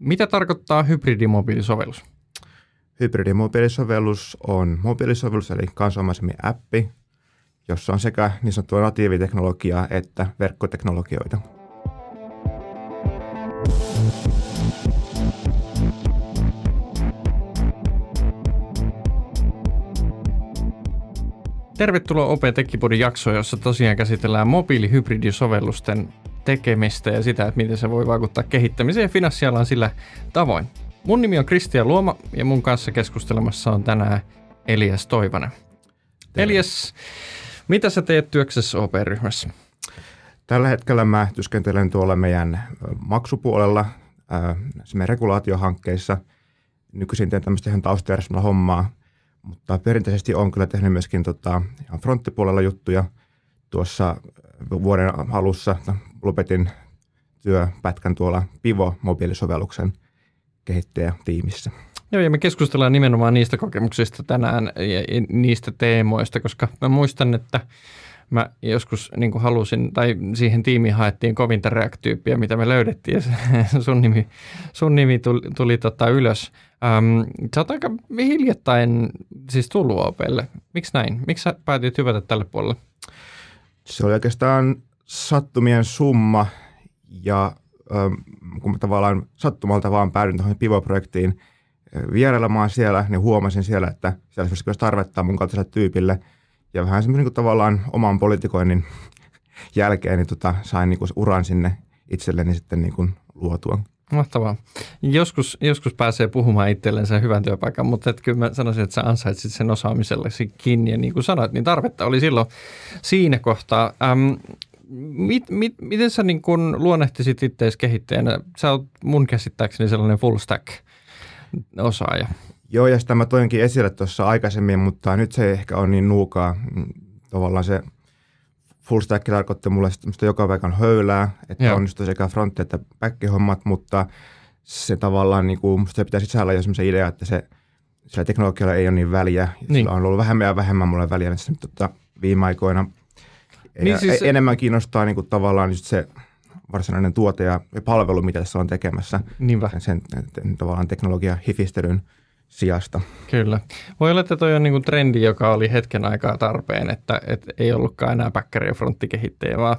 Mitä tarkoittaa hybridimobiilisovellus? Hybridimobiilisovellus on mobiilisovellus eli kansanomaisemmin appi, jossa on sekä niin sanottua natiiviteknologiaa että verkkoteknologioita. Tervetuloa OpeTekkipodin jaksoon, jossa tosiaan käsitellään mobiilihybridisovellusten tekemistä ja sitä, että miten se voi vaikuttaa kehittämiseen ja finanssialaan sillä tavoin. Mun nimi on Kristian Luoma ja mun kanssa keskustelemassa on tänään Elias Toivonen. Elias, mitä sä teet työksessä OP-ryhmässä? Tällä hetkellä mä työskentelen tuolla meidän maksupuolella, meidän regulaatiohankkeissa. Nykyisin teen tämmöistä ihan taustajärjestelmällä hommaa, mutta perinteisesti olen kyllä tehnyt myöskin ihan fronttipuolella juttuja. Tuossa vuoden alussa lopetin työpätkän tuolla Pivo-mobiilisovelluksen kehittäjätiimissä. Joo, ja me keskustellaan nimenomaan niistä kokemuksista tänään ja niistä teemoista, koska mä muistan, että mä joskus niin halusin, tai siihen tiimiin haettiin kovinta React-tyyppiä, mitä me löydettiin, ja se, sun nimi tuli ylös. Sä oot aika hiljattain siis tullut OP:lle. Miksi näin? Miksi sä päätit hyvätä tälle puolelle? Se oli oikeastaan sattumien summa, ja kun tavallaan sattumalta vaan päädyin tuohon Pivo-projektiin vierailemaan siellä, niin huomasin siellä, että siellä olisi tarvetta mun kaltaiselle tyypille. Ja vähän semmoisen niin tavallaan oman politikoinnin jälkeen niin sain niin uran sinne itselleni sitten niin luotua. Mahtavaa. Joskus pääsee puhumaan itsellensä hyvän työpaikan, mutta kyllä mä sanoisin, että sä ansaitsit sen osaamisellesi kiinni. Ja niin kuin sanoit, niin tarvetta oli silloin siinä kohtaa. Miten sä niin kun luonnehtisit ittees kehittäjänä? Sä oot mun käsittääkseni sellainen full stack -osaaja. Joo, ja sitä mä toinkin esille tuossa aikaisemmin, mutta nyt se ei ehkä ole niin nuukaa. Tavallaan se full stack tarkoitti mulle sitä joka päivän höylää, että on just sekä frontti että back-hommat, mutta se tavallaan niin kuin musta pitää sisällä jo semmoisen idea, että se sillä teknologialla ei ole niin väliä. Niin. Sillä on ollut vähemmän ja vähemmän mulle väliä, että se nyt viime aikoina niin siis enemmän kiinnostaa niin kuin tavallaan just se varsinainen tuote ja palvelu, mitä tässä on tekemässä. Niinpä. Sen tavallaan teknologia hifistelyn sijasta. Kyllä. Voi olla, että toi on niinku trendi, joka oli hetken aikaa tarpeen, että ei ollutkaan enää backeri- ja fronttikehittäjä, vaan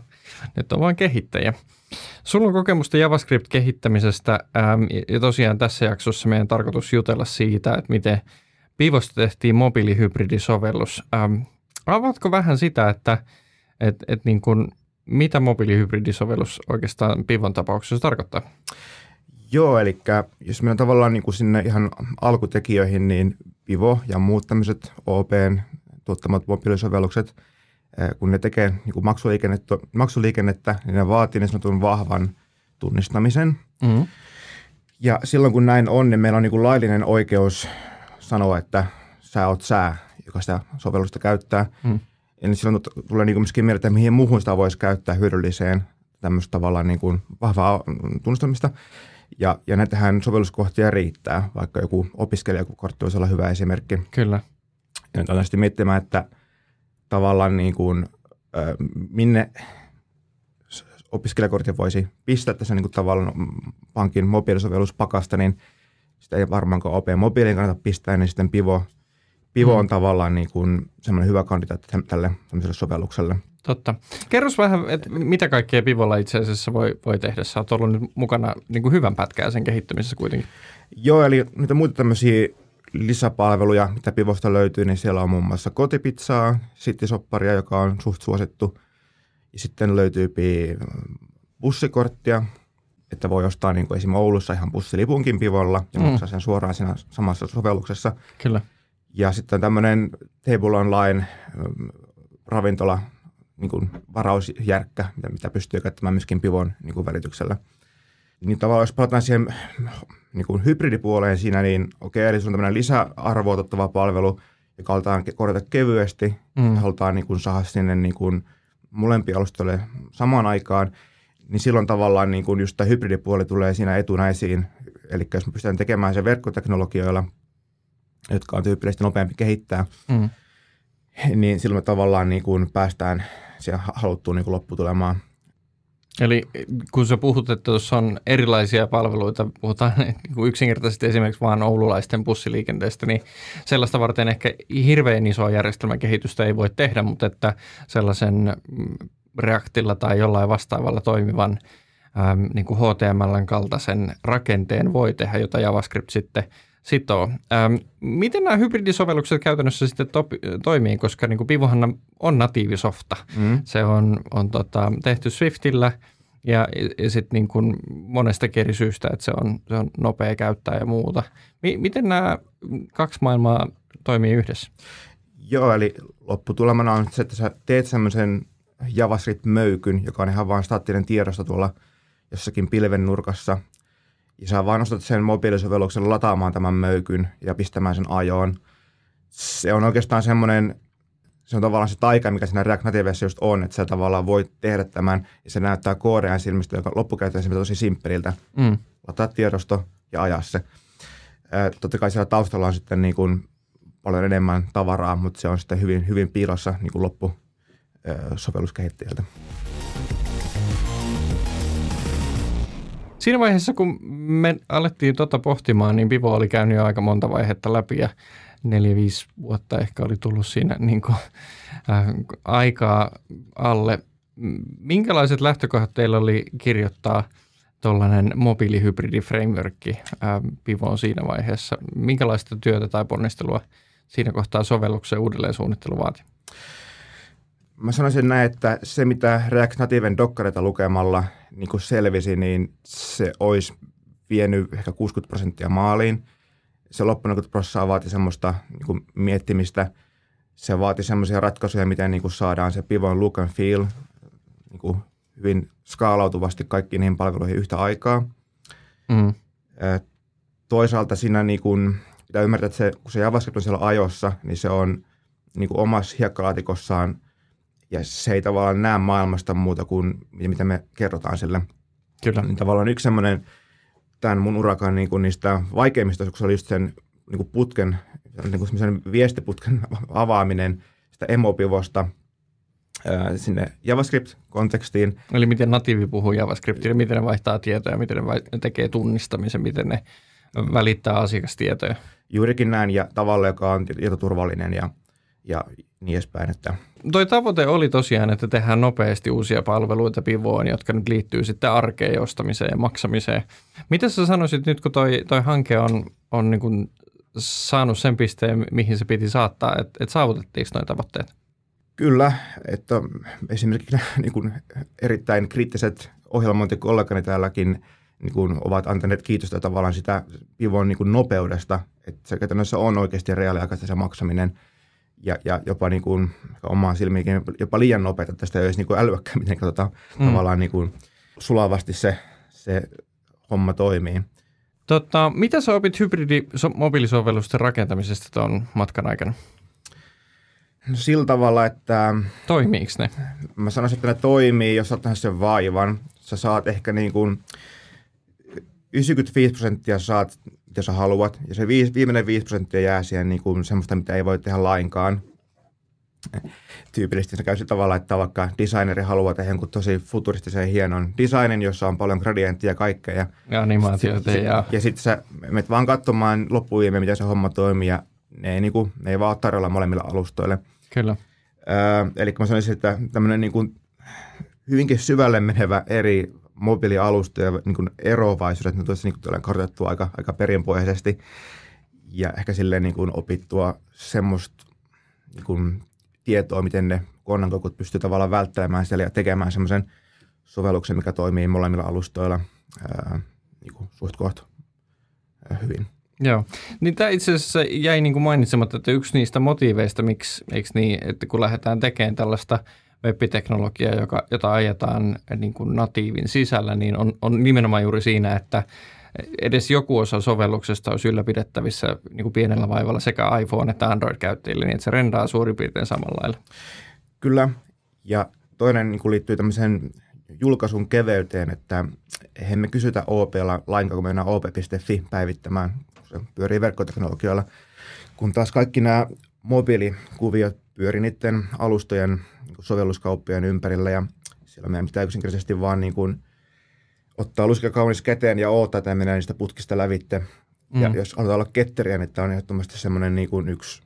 nyt on vain kehittäjä. Sulla on kokemusta JavaScript-kehittämisestä ja tosiaan tässä jaksossa meidän tarkoitus jutella siitä, että miten Pivosta tehtiin mobiilihybridisovellus. Avaatko vähän sitä, että niin kuin, mitä mobiilihybridisovellus oikeastaan Pivon tapauksessa tarkoittaa? Joo, eli jos mennään tavallaan niin kuin sinne ihan alkutekijöihin, niin Pivo ja muut tämmöiset OP:n tuottamat mobiilisovellukset, kun ne tekee niin kuin maksuliikennettä, niin ne vaatii niin sanotun vahvan tunnistamisen. Mm-hmm. Ja silloin kun näin on, niin meillä on niin kuin laillinen oikeus sanoa, että sä oot sä, joka sitä sovellusta käyttää. Mm-hmm. Ja niin silloin tulee niin kuin myöskin mieltä, että mihin muuhun sitä voisi käyttää hyödylliseen tämmöistä tavallaan niin kuin vahvaa tunnistamista. Ja näitähän sovelluskohtia riittää, vaikka joku opiskelijakortti voisi olla hyvä esimerkki. Kyllä. Ja nyt on sitten miettimään, että tavallaan niin kuin, minne opiskelijakortin voisi pistää tässä niin kuin tavallaan pankin mobiilisovelluspakasta, niin sitä ei varmaankaan OP-mobiilin kannata pistää, niin sitten Pivo on tavallaan niin kuin semmoinen hyvä kandidaatti tälle tämmöiselle sovellukselle. Totta. Kerros vähän, että mitä kaikkea Pivolla itse asiassa voi tehdä. Sä oot ollut nyt mukana niin kuin hyvän pätkää sen kehittämisessä kuitenkin. Joo, eli niitä muita tämmöisiä lisäpalveluja, mitä Pivosta löytyy, niin siellä on muun muassa kotipizzaa, sittisopparia, joka on suht suosittu. Ja sitten löytyy bussikorttia, että voi ostaa niin kuin esimerkiksi Oulussa ihan bussilipunkin Pivolla ja maksaa sen suoraan siinä samassa sovelluksessa. Kyllä. Ja sitten tämmöinen Table Online ravintola, niin kuin varausjärkkä, mitä pystyy käyttämään myöskin Pivon niin kuin välityksellä. Niin tavallaan jos palataan siihen niin kuin hybridipuoleen siinä, niin okei, eli se on tämmöinen lisäarvoa otettava palvelu, joka halutaan korjata kevyesti, halutaan niin kuin saada sinne niin kuin molempia alustoille samaan aikaan, niin silloin tavallaan niin kuin just tämä hybridipuoli tulee siinä etuna esiin. Eli jos me pystytään tekemään se verkkoteknologioilla, jotka on tyypillisesti nopeampi kehittää, niin silloin me tavallaan niin kuin päästään siihen haluttuun niin kuin lopputulemaan. Eli kun sä puhut, että tuossa on erilaisia palveluita, puhutaan niin yksinkertaisesti esimerkiksi vaan oululaisten bussiliikenteestä, niin sellaista varten ehkä hirveän isoa järjestelmäkehitystä ei voi tehdä, mutta että sellaisen Reactilla tai jollain vastaavalla toimivan niin kuin HTML:n kaltaisen rakenteen voi tehdä, jota JavaScript sitten sitoo. Miten nämä hybridisovellukset käytännössä sitten toimii, koska niin kuin Pivohan on natiivisofta. Se on tehty Swiftillä ja sitten niin kuin monestakin eri syystä, että se on nopea käyttää ja muuta. Miten nämä kaksi maailmaa toimii yhdessä? Joo, eli lopputulemana on se, että sä teet semmoisen JavaScript-möykyn, joka on ihan vaan staattinen tiedosto tuolla jossakin pilven nurkassa. Ja sä vaan nostat sen mobiilisovelluksen lataamaan tämän möykyn ja pistämään sen ajoon. Se on oikeastaan semmoinen, se on tavallaan se taika, mikä siinä React Nativessa just on, että sä tavallaan voit tehdä tämän ja se näyttää koodeajan silmistä, joka loppukäyttäjän silmistä tosi simppeliltä. Lataa tiedosto ja ajaa se. Totta kai siellä taustalla on sitten niin kuin paljon enemmän tavaraa, mutta se on sitten hyvin, hyvin piilossa niin kuin loppusovelluskehittäjältä. Siinä vaiheessa, kun me alettiin pohtimaan, niin Pivo oli käynyt jo aika monta vaihetta läpi ja 4-5 vuotta ehkä oli tullut siinä niin kuin, aikaa alle. Minkälaiset lähtökohdat teillä oli kirjoittaa tuollainen mobiilihybridiframeworkki Pivoon siinä vaiheessa? Minkälaista työtä tai ponnistelua siinä kohtaa sovelluksen uudelleensuunnittelu vaati? Mä sanoisin näin, että se mitä React Nativen dokkareita lukemalla niin kuin selvisi, niin se olisi vienyt ehkä 60% maaliin. Se loppu 40% vaati semmoista niin kuin miettimistä. Se vaati semmoisia ratkaisuja, miten niin kuin saadaan se Pivon look and feel niin kuin hyvin skaalautuvasti kaikkiin niihin palveluihin yhtä aikaa. Toisaalta siinä niin kuin, pitää ymmärtää, että se, kun se JavaScript on siellä ajossa, niin se on niin kuin omassa hiekkalaatikossaan. Ja se ei tavallaan näe maailmasta muuta kuin mitä me kerrotaan sille. Kyllä. Niin tavallaan yksi semmoinen, tämän mun urakan niin kuin niistä vaikeimmista, kun se oli just sen niin kuin putken, niin kuin semmoisen viestiputken avaaminen sitä emopivosta sinne JavaScript-kontekstiin. Eli miten natiivi puhuu JavaScriptille, miten ne vaihtaa tietoja, miten ne tekee tunnistamisen, miten ne välittää asiakastietoja. Juurikin näin ja tavalla, joka on tietoturvallinen ja niin edespäin. Että. Toi tavoite oli tosiaan, että tehdään nopeasti uusia palveluita Pivoon, jotka nyt liittyy sitten arkeen, ostamiseen ja maksamiseen. Mitä sä sanoisit nyt, kun toi hanke on niin kuin saanut sen pisteen, mihin se piti saattaa, että saavutettiinko noi tavoitteet? Kyllä, että esimerkiksi niin kuin erittäin kriittiset ohjelmointikollegani täälläkin niin kuin ovat antaneet kiitosta tavallaan sitä Pivon niin kuin nopeudesta, että se käytännössä on oikeasti reaaliaikaista se maksaminen. Ja jopa niin kuin omaan silmiinkin jopa liian nopeita, että sitä ei olisi niin kuin älyäkään, miten tavallaan niin kuin sulavasti se homma toimii. Mitä sä opit hybridi-mobiilisovellusten rakentamisesta tuon matkan aikana? No, sillä tavalla, että... Toimiiko ne? Mä sanoisin, että ne toimii, jos saat sen vaivan. Sä saat ehkä niin kuin 95% saat... mitä sä haluat, ja se viimeinen 5% jää siihen niin kuin semmoista, mitä ei voi tehdä lainkaan. Tyypillisesti se käy sillä tavalla, että vaikka designeri haluaa tehdä jonkun tosi futuristisen hienon designin, jossa on paljon gradienttia ja kaikkea. Ja animaatioita. Ja sitten sä menet vaan katsomaan loppuviimeen, miten se homma toimii, ja ne ei vaan ole tarjolla molemmilla alustoille. Kyllä. Eli kun mä sanoisin, että tämmöinen niin kuin hyvinkin syvälle menevä eri mobiilialustoja niin kuin eroavaisuudet, ne tuossa niin kartoitettu aika perinpohjaisesti ja ehkä silleen niin kuin opittua semmoista niin kuin tietoa, miten ne konnankoukut pystyy tavallaan välttämään siellä ja tekemään semmoisen sovelluksen, mikä toimii molemmilla alustoilla niin kuin suht kohta hyvin. Joo. Niin tämä itse asiassa jäi niin kuin mainitsematta, että yksi niistä motiiveista, miksi, eikö niin, että kun lähdetään tekemään tällaista web-teknologiaa, jota ajetaan niin kuin natiivin sisällä, niin on nimenomaan juuri siinä, että edes joku osa sovelluksesta olisi ylläpidettävissä niin kuin pienellä vaivalla sekä iPhone- että Android-käyttäjille, niin että se rendaa suurin piirtein samalla lailla. Kyllä, ja toinen niin kuin liittyy tämmöiseen julkaisun keveyteen, että eihän me kysytä OP:lla lainkaan, kun mennään op.fi päivittämään, se pyörii verkkoteknologioilla, kun taas kaikki nämä mobiilikuviot pyörii niiden alustojen sovelluskauppien ympärillä ja Siellä meidän pitää yksinkertaisesti vaan niin kuin ottaa lusikka kaunis käteen ja odottaa, että mennään niistä putkista lävitte. Ja jos halutaan olla ketteriä, niin tämä on ehdottomasti semmoinen niin kuin yksi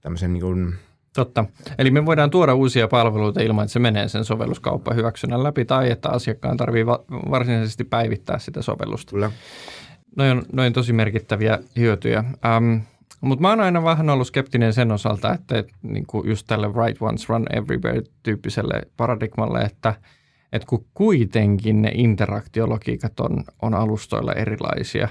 tämmöisen niin kuin... Totta. Eli me voidaan tuoda uusia palveluita ilman, että se menee sen sovelluskauppa hyväksynnän läpi tai että asiakkaan tarvitsee varsinaisesti päivittää sitä sovellusta. Kyllä. Noin tosi merkittäviä hyötyjä. Mutta mä oon aina vähän ollut skeptinen sen osalta, että niinku just tälle right once run everywhere-tyyppiselle paradigmalle, että kun kuitenkin ne interaktiologiikat on alustoilla erilaisia.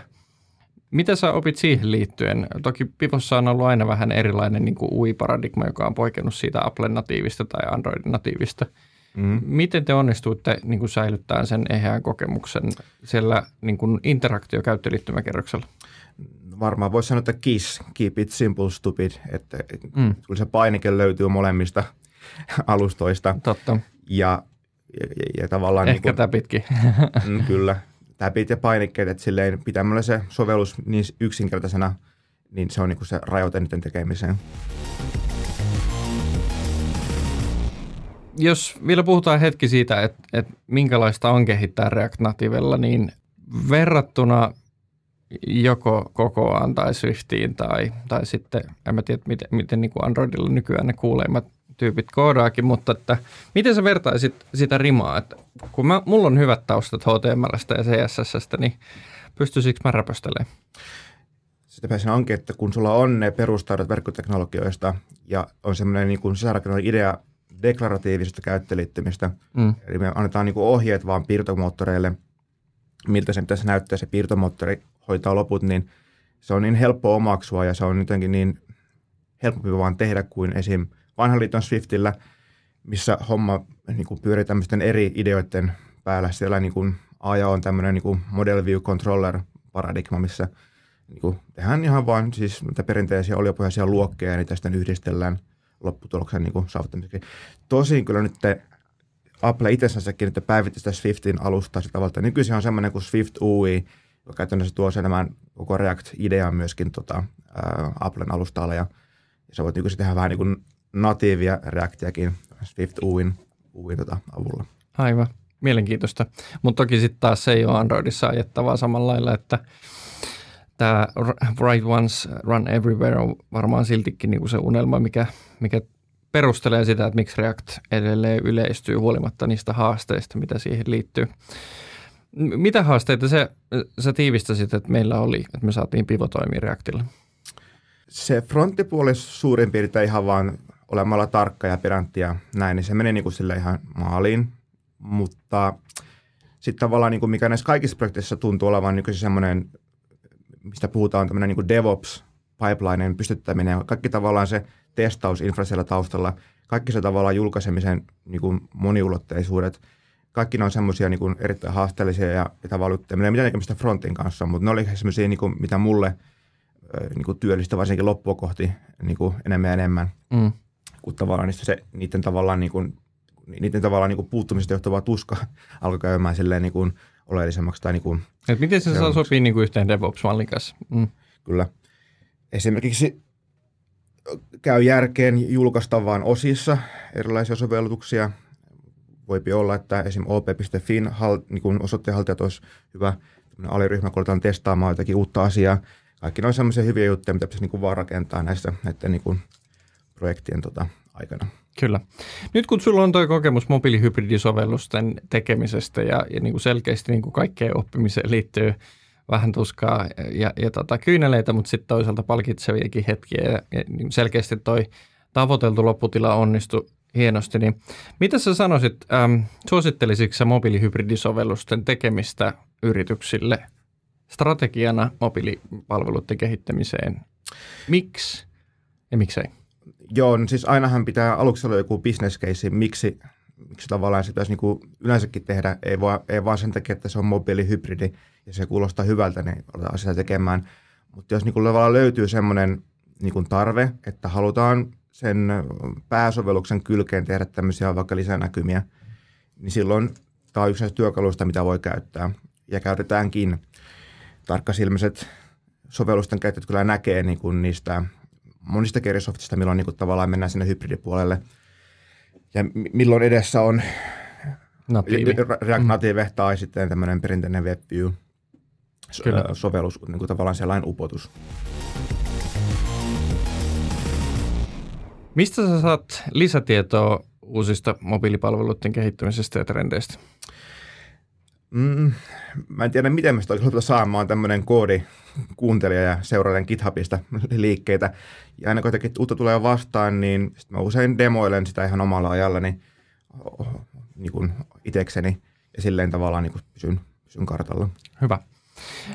Mitä sä opit siihen liittyen? Toki Pivossa on ollut aina vähän erilainen niinku UI-paradigma, joka on poikennut siitä Apple-natiivista tai Android-natiivista. Miten te onnistuitte niin säilyttämään sen eheän kokemuksen siellä niin interaktiokäyttöliittymäkerroksella? Varmaan voisi sanoa, että KISS, keep it simple, stupid, että kyllä se painike löytyy molemmista alustoista. Totta. Ja tavallaan... Ehkä niin kuin, täpitkin. Kyllä, täpit ja painikkeet, että silleen pitämällä se sovellus niin yksinkertaisena, niin se on niin kuin se rajoite niiden tekemiseen. Jos vielä puhutaan hetki siitä, että minkälaista on kehittää React Nativella, niin verrattuna joko kokoaan tai Swiftiin tai sitten, en mä tiedä miten niin kuin Androidilla nykyään ne kuuleimmat tyypit koodaakin, mutta että miten sä vertaisit sitä rimaa, että kun mulla on hyvät taustat HTML:stä ja CSS:stä, niin pystyisikö mä räpöstelemään? Sitäpä siinä onkin, että kun sulla on ne perustaidot verkkoteknologioista ja on semmoinen niin kuin sisärakennallinen idea deklaratiivisesta käyttöliittymistä. Eli me annetaan niin kuin ohjeet vaan piirtomoottoreille, miltä se pitäisi näyttää, se piirtomoottori hoitaa loput, niin se on niin helppo omaksua ja se on jotenkin niin helpompi vaan tehdä kuin esim. Vanhan liiton Swiftillä, missä homma niin kuin pyörii tämmöisten eri ideoiden päällä. Siellä niin kuin A ja O on tämmöinen niin kuin model view controller paradigma, missä niin kuin tehdään ihan vaan siis perinteisiä oliopohjaisia luokkeja ja niitä sitten yhdistellään lopputuloksen niin kuin saavuttamiseksi. Tosin kyllä nyt Apple itsessäänsäkin nyt päivitti sitä Swiftin alustaa sitä tavalla, että nykyisin on semmoinen kuin Swift UI, joka käytännössä tuo sen nämä koko React-ideaa myöskin Applen alustalle, ja sä voit nykyisin tehdä vähän niin kuin natiivia Reactiakin Swift UI:n avulla. Aivan, mielenkiintoista. Mutta toki sitten taas se ei ole Androidissa ajettavaa samalla lailla, että tämä right once, run everywhere on varmaan siltikin niinku se unelma, mikä perustelee sitä, että miksi React edelleen yleistyy huolimatta niistä haasteista, mitä siihen liittyy. Mitä haasteita sä tiivistäsit, että meillä oli, että me saatiin Pivo toimia Reactilla? Se fronttipuoli suurin piirtein ihan vaan olemalla tarkka ja pedantti ja näin, niin se meni niinku sille ihan maaliin, mutta sitten tavallaan niinku mikä näissä kaikissa projekteissa tuntuu olevan nykyisin semmoinen, mistä puhutaan tämmöinen niin DevOps-pipelineen pystyttäminen. Kaikki tavallaan se testausinfra siellä taustalla, kaikki se tavallaan julkaisemisen niin kuin moniulotteisuudet, kaikki ne on semmoisia niin erittäin haasteellisia ja tavallaan ei mitään tekemistä frontin kanssa, mutta ne oli semmoisia, niin kuin, mitä mulle niin kuin työllistä varsinkin loppua kohti niin kuin enemmän ja enemmän, kun tavallaan niiden puuttumisesta johtuvaa tuska alkoi käymään silleen niin kuin oleellisemmaksi. Tai niinku, et miten se saa sopii niinku yhteen DevOps-mallin kanssa? Kyllä. Esimerkiksi käy järkeen julkaista vaan osissa erilaisia sovellutuksia. Voipi olla, että esim. op.fin niinku osoitteenhaltijat olisi hyvä aliryhmä, kun aletaan testaamaan jotakin uutta asiaa. Kaikki ne on sellaisia hyviä juttuja, mitä pitäisi niinku vaan rakentaa näiden niinku projektien aikana. Kyllä. Nyt kun sulla on tuo kokemus mobiilihybridisovellusten tekemisestä ja niin kuin selkeästi niin kuin kaikkeen oppimiseen liittyy vähän tuskaa ja kyyneleitä, mutta sitten toisaalta palkitseviakin hetkiä ja selkeästi toi tavoiteltu lopputila onnistui hienosti, niin mitä sä sanoisit, suosittelisitko sä mobiilihybridisovellusten tekemistä yrityksille strategiana mobiilipalveluiden kehittämiseen? Miksi ja miksei? Joo, no siis ainahan pitää aluksi olla joku business case, miksi tavallaan se pitäisi niin kuin yleensäkin tehdä, ei vaan sen takia, että se on mobiilihybridi ja se kuulostaa hyvältä, niin aletaan sitä tekemään. Mutta jos niin kuin löytyy semmoinen niin kuin tarve, että halutaan sen pääsovelluksen kylkeen tehdä tämmöisiä vaikka lisänäkymiä, niin silloin tämä on yksi näistä työkaluista, mitä voi käyttää ja käytetäänkin. Tarkkasilmäiset sovellusten käyttäjät kyllä näkee niin kuin niistä monista Microsoftista, milloin niin kuin tavallaan mennään sinne hybridipuolelle ja milloin edessä on React Native tai sitten tämmöinen perinteinen WebView sovellus, niin kuin tavallaan sellainen upotus. Mistä sä saat lisätietoa uusista mobiilipalveluiden kehittymisestä ja trendeistä? Mä en tiedä, miten mä sitä oikein saamaan tämmöinen koodi kuuntelija ja seuraajan GitHubista liikkeitä. Ja aina kun jotakin uutta tulee vastaan, niin sit mä usein demoilen sitä ihan omalla ajallani niin kuin itekseni ja silleen tavallaan niin kuin pysyn kartalla. Hyvä.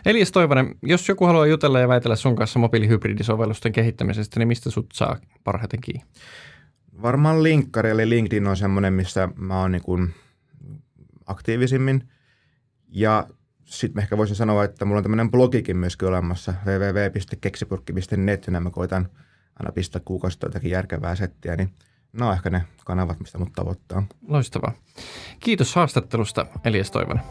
Elias Toivonen, jos joku haluaa jutella ja väitellä sun kanssa mobiilihybridisovellusten kehittämisestä, niin mistä sut saa parhaiten kiinni? Varmaan linkkari, eli LinkedIn on semmoinen, missä mä oon niin kuin aktiivisimmin. Ja sitten mä ehkä voisin sanoa, että mulla on tämmöinen blogikin myöskin olemassa, www.keksipurkki.net, ja mä koitan aina pistää kuukausittain jotakin järkevää settiä, niin nämä on ehkä ne kanavat, mistä mut tavoittaa. Loistavaa. Kiitos haastattelusta, Elias Toivonen.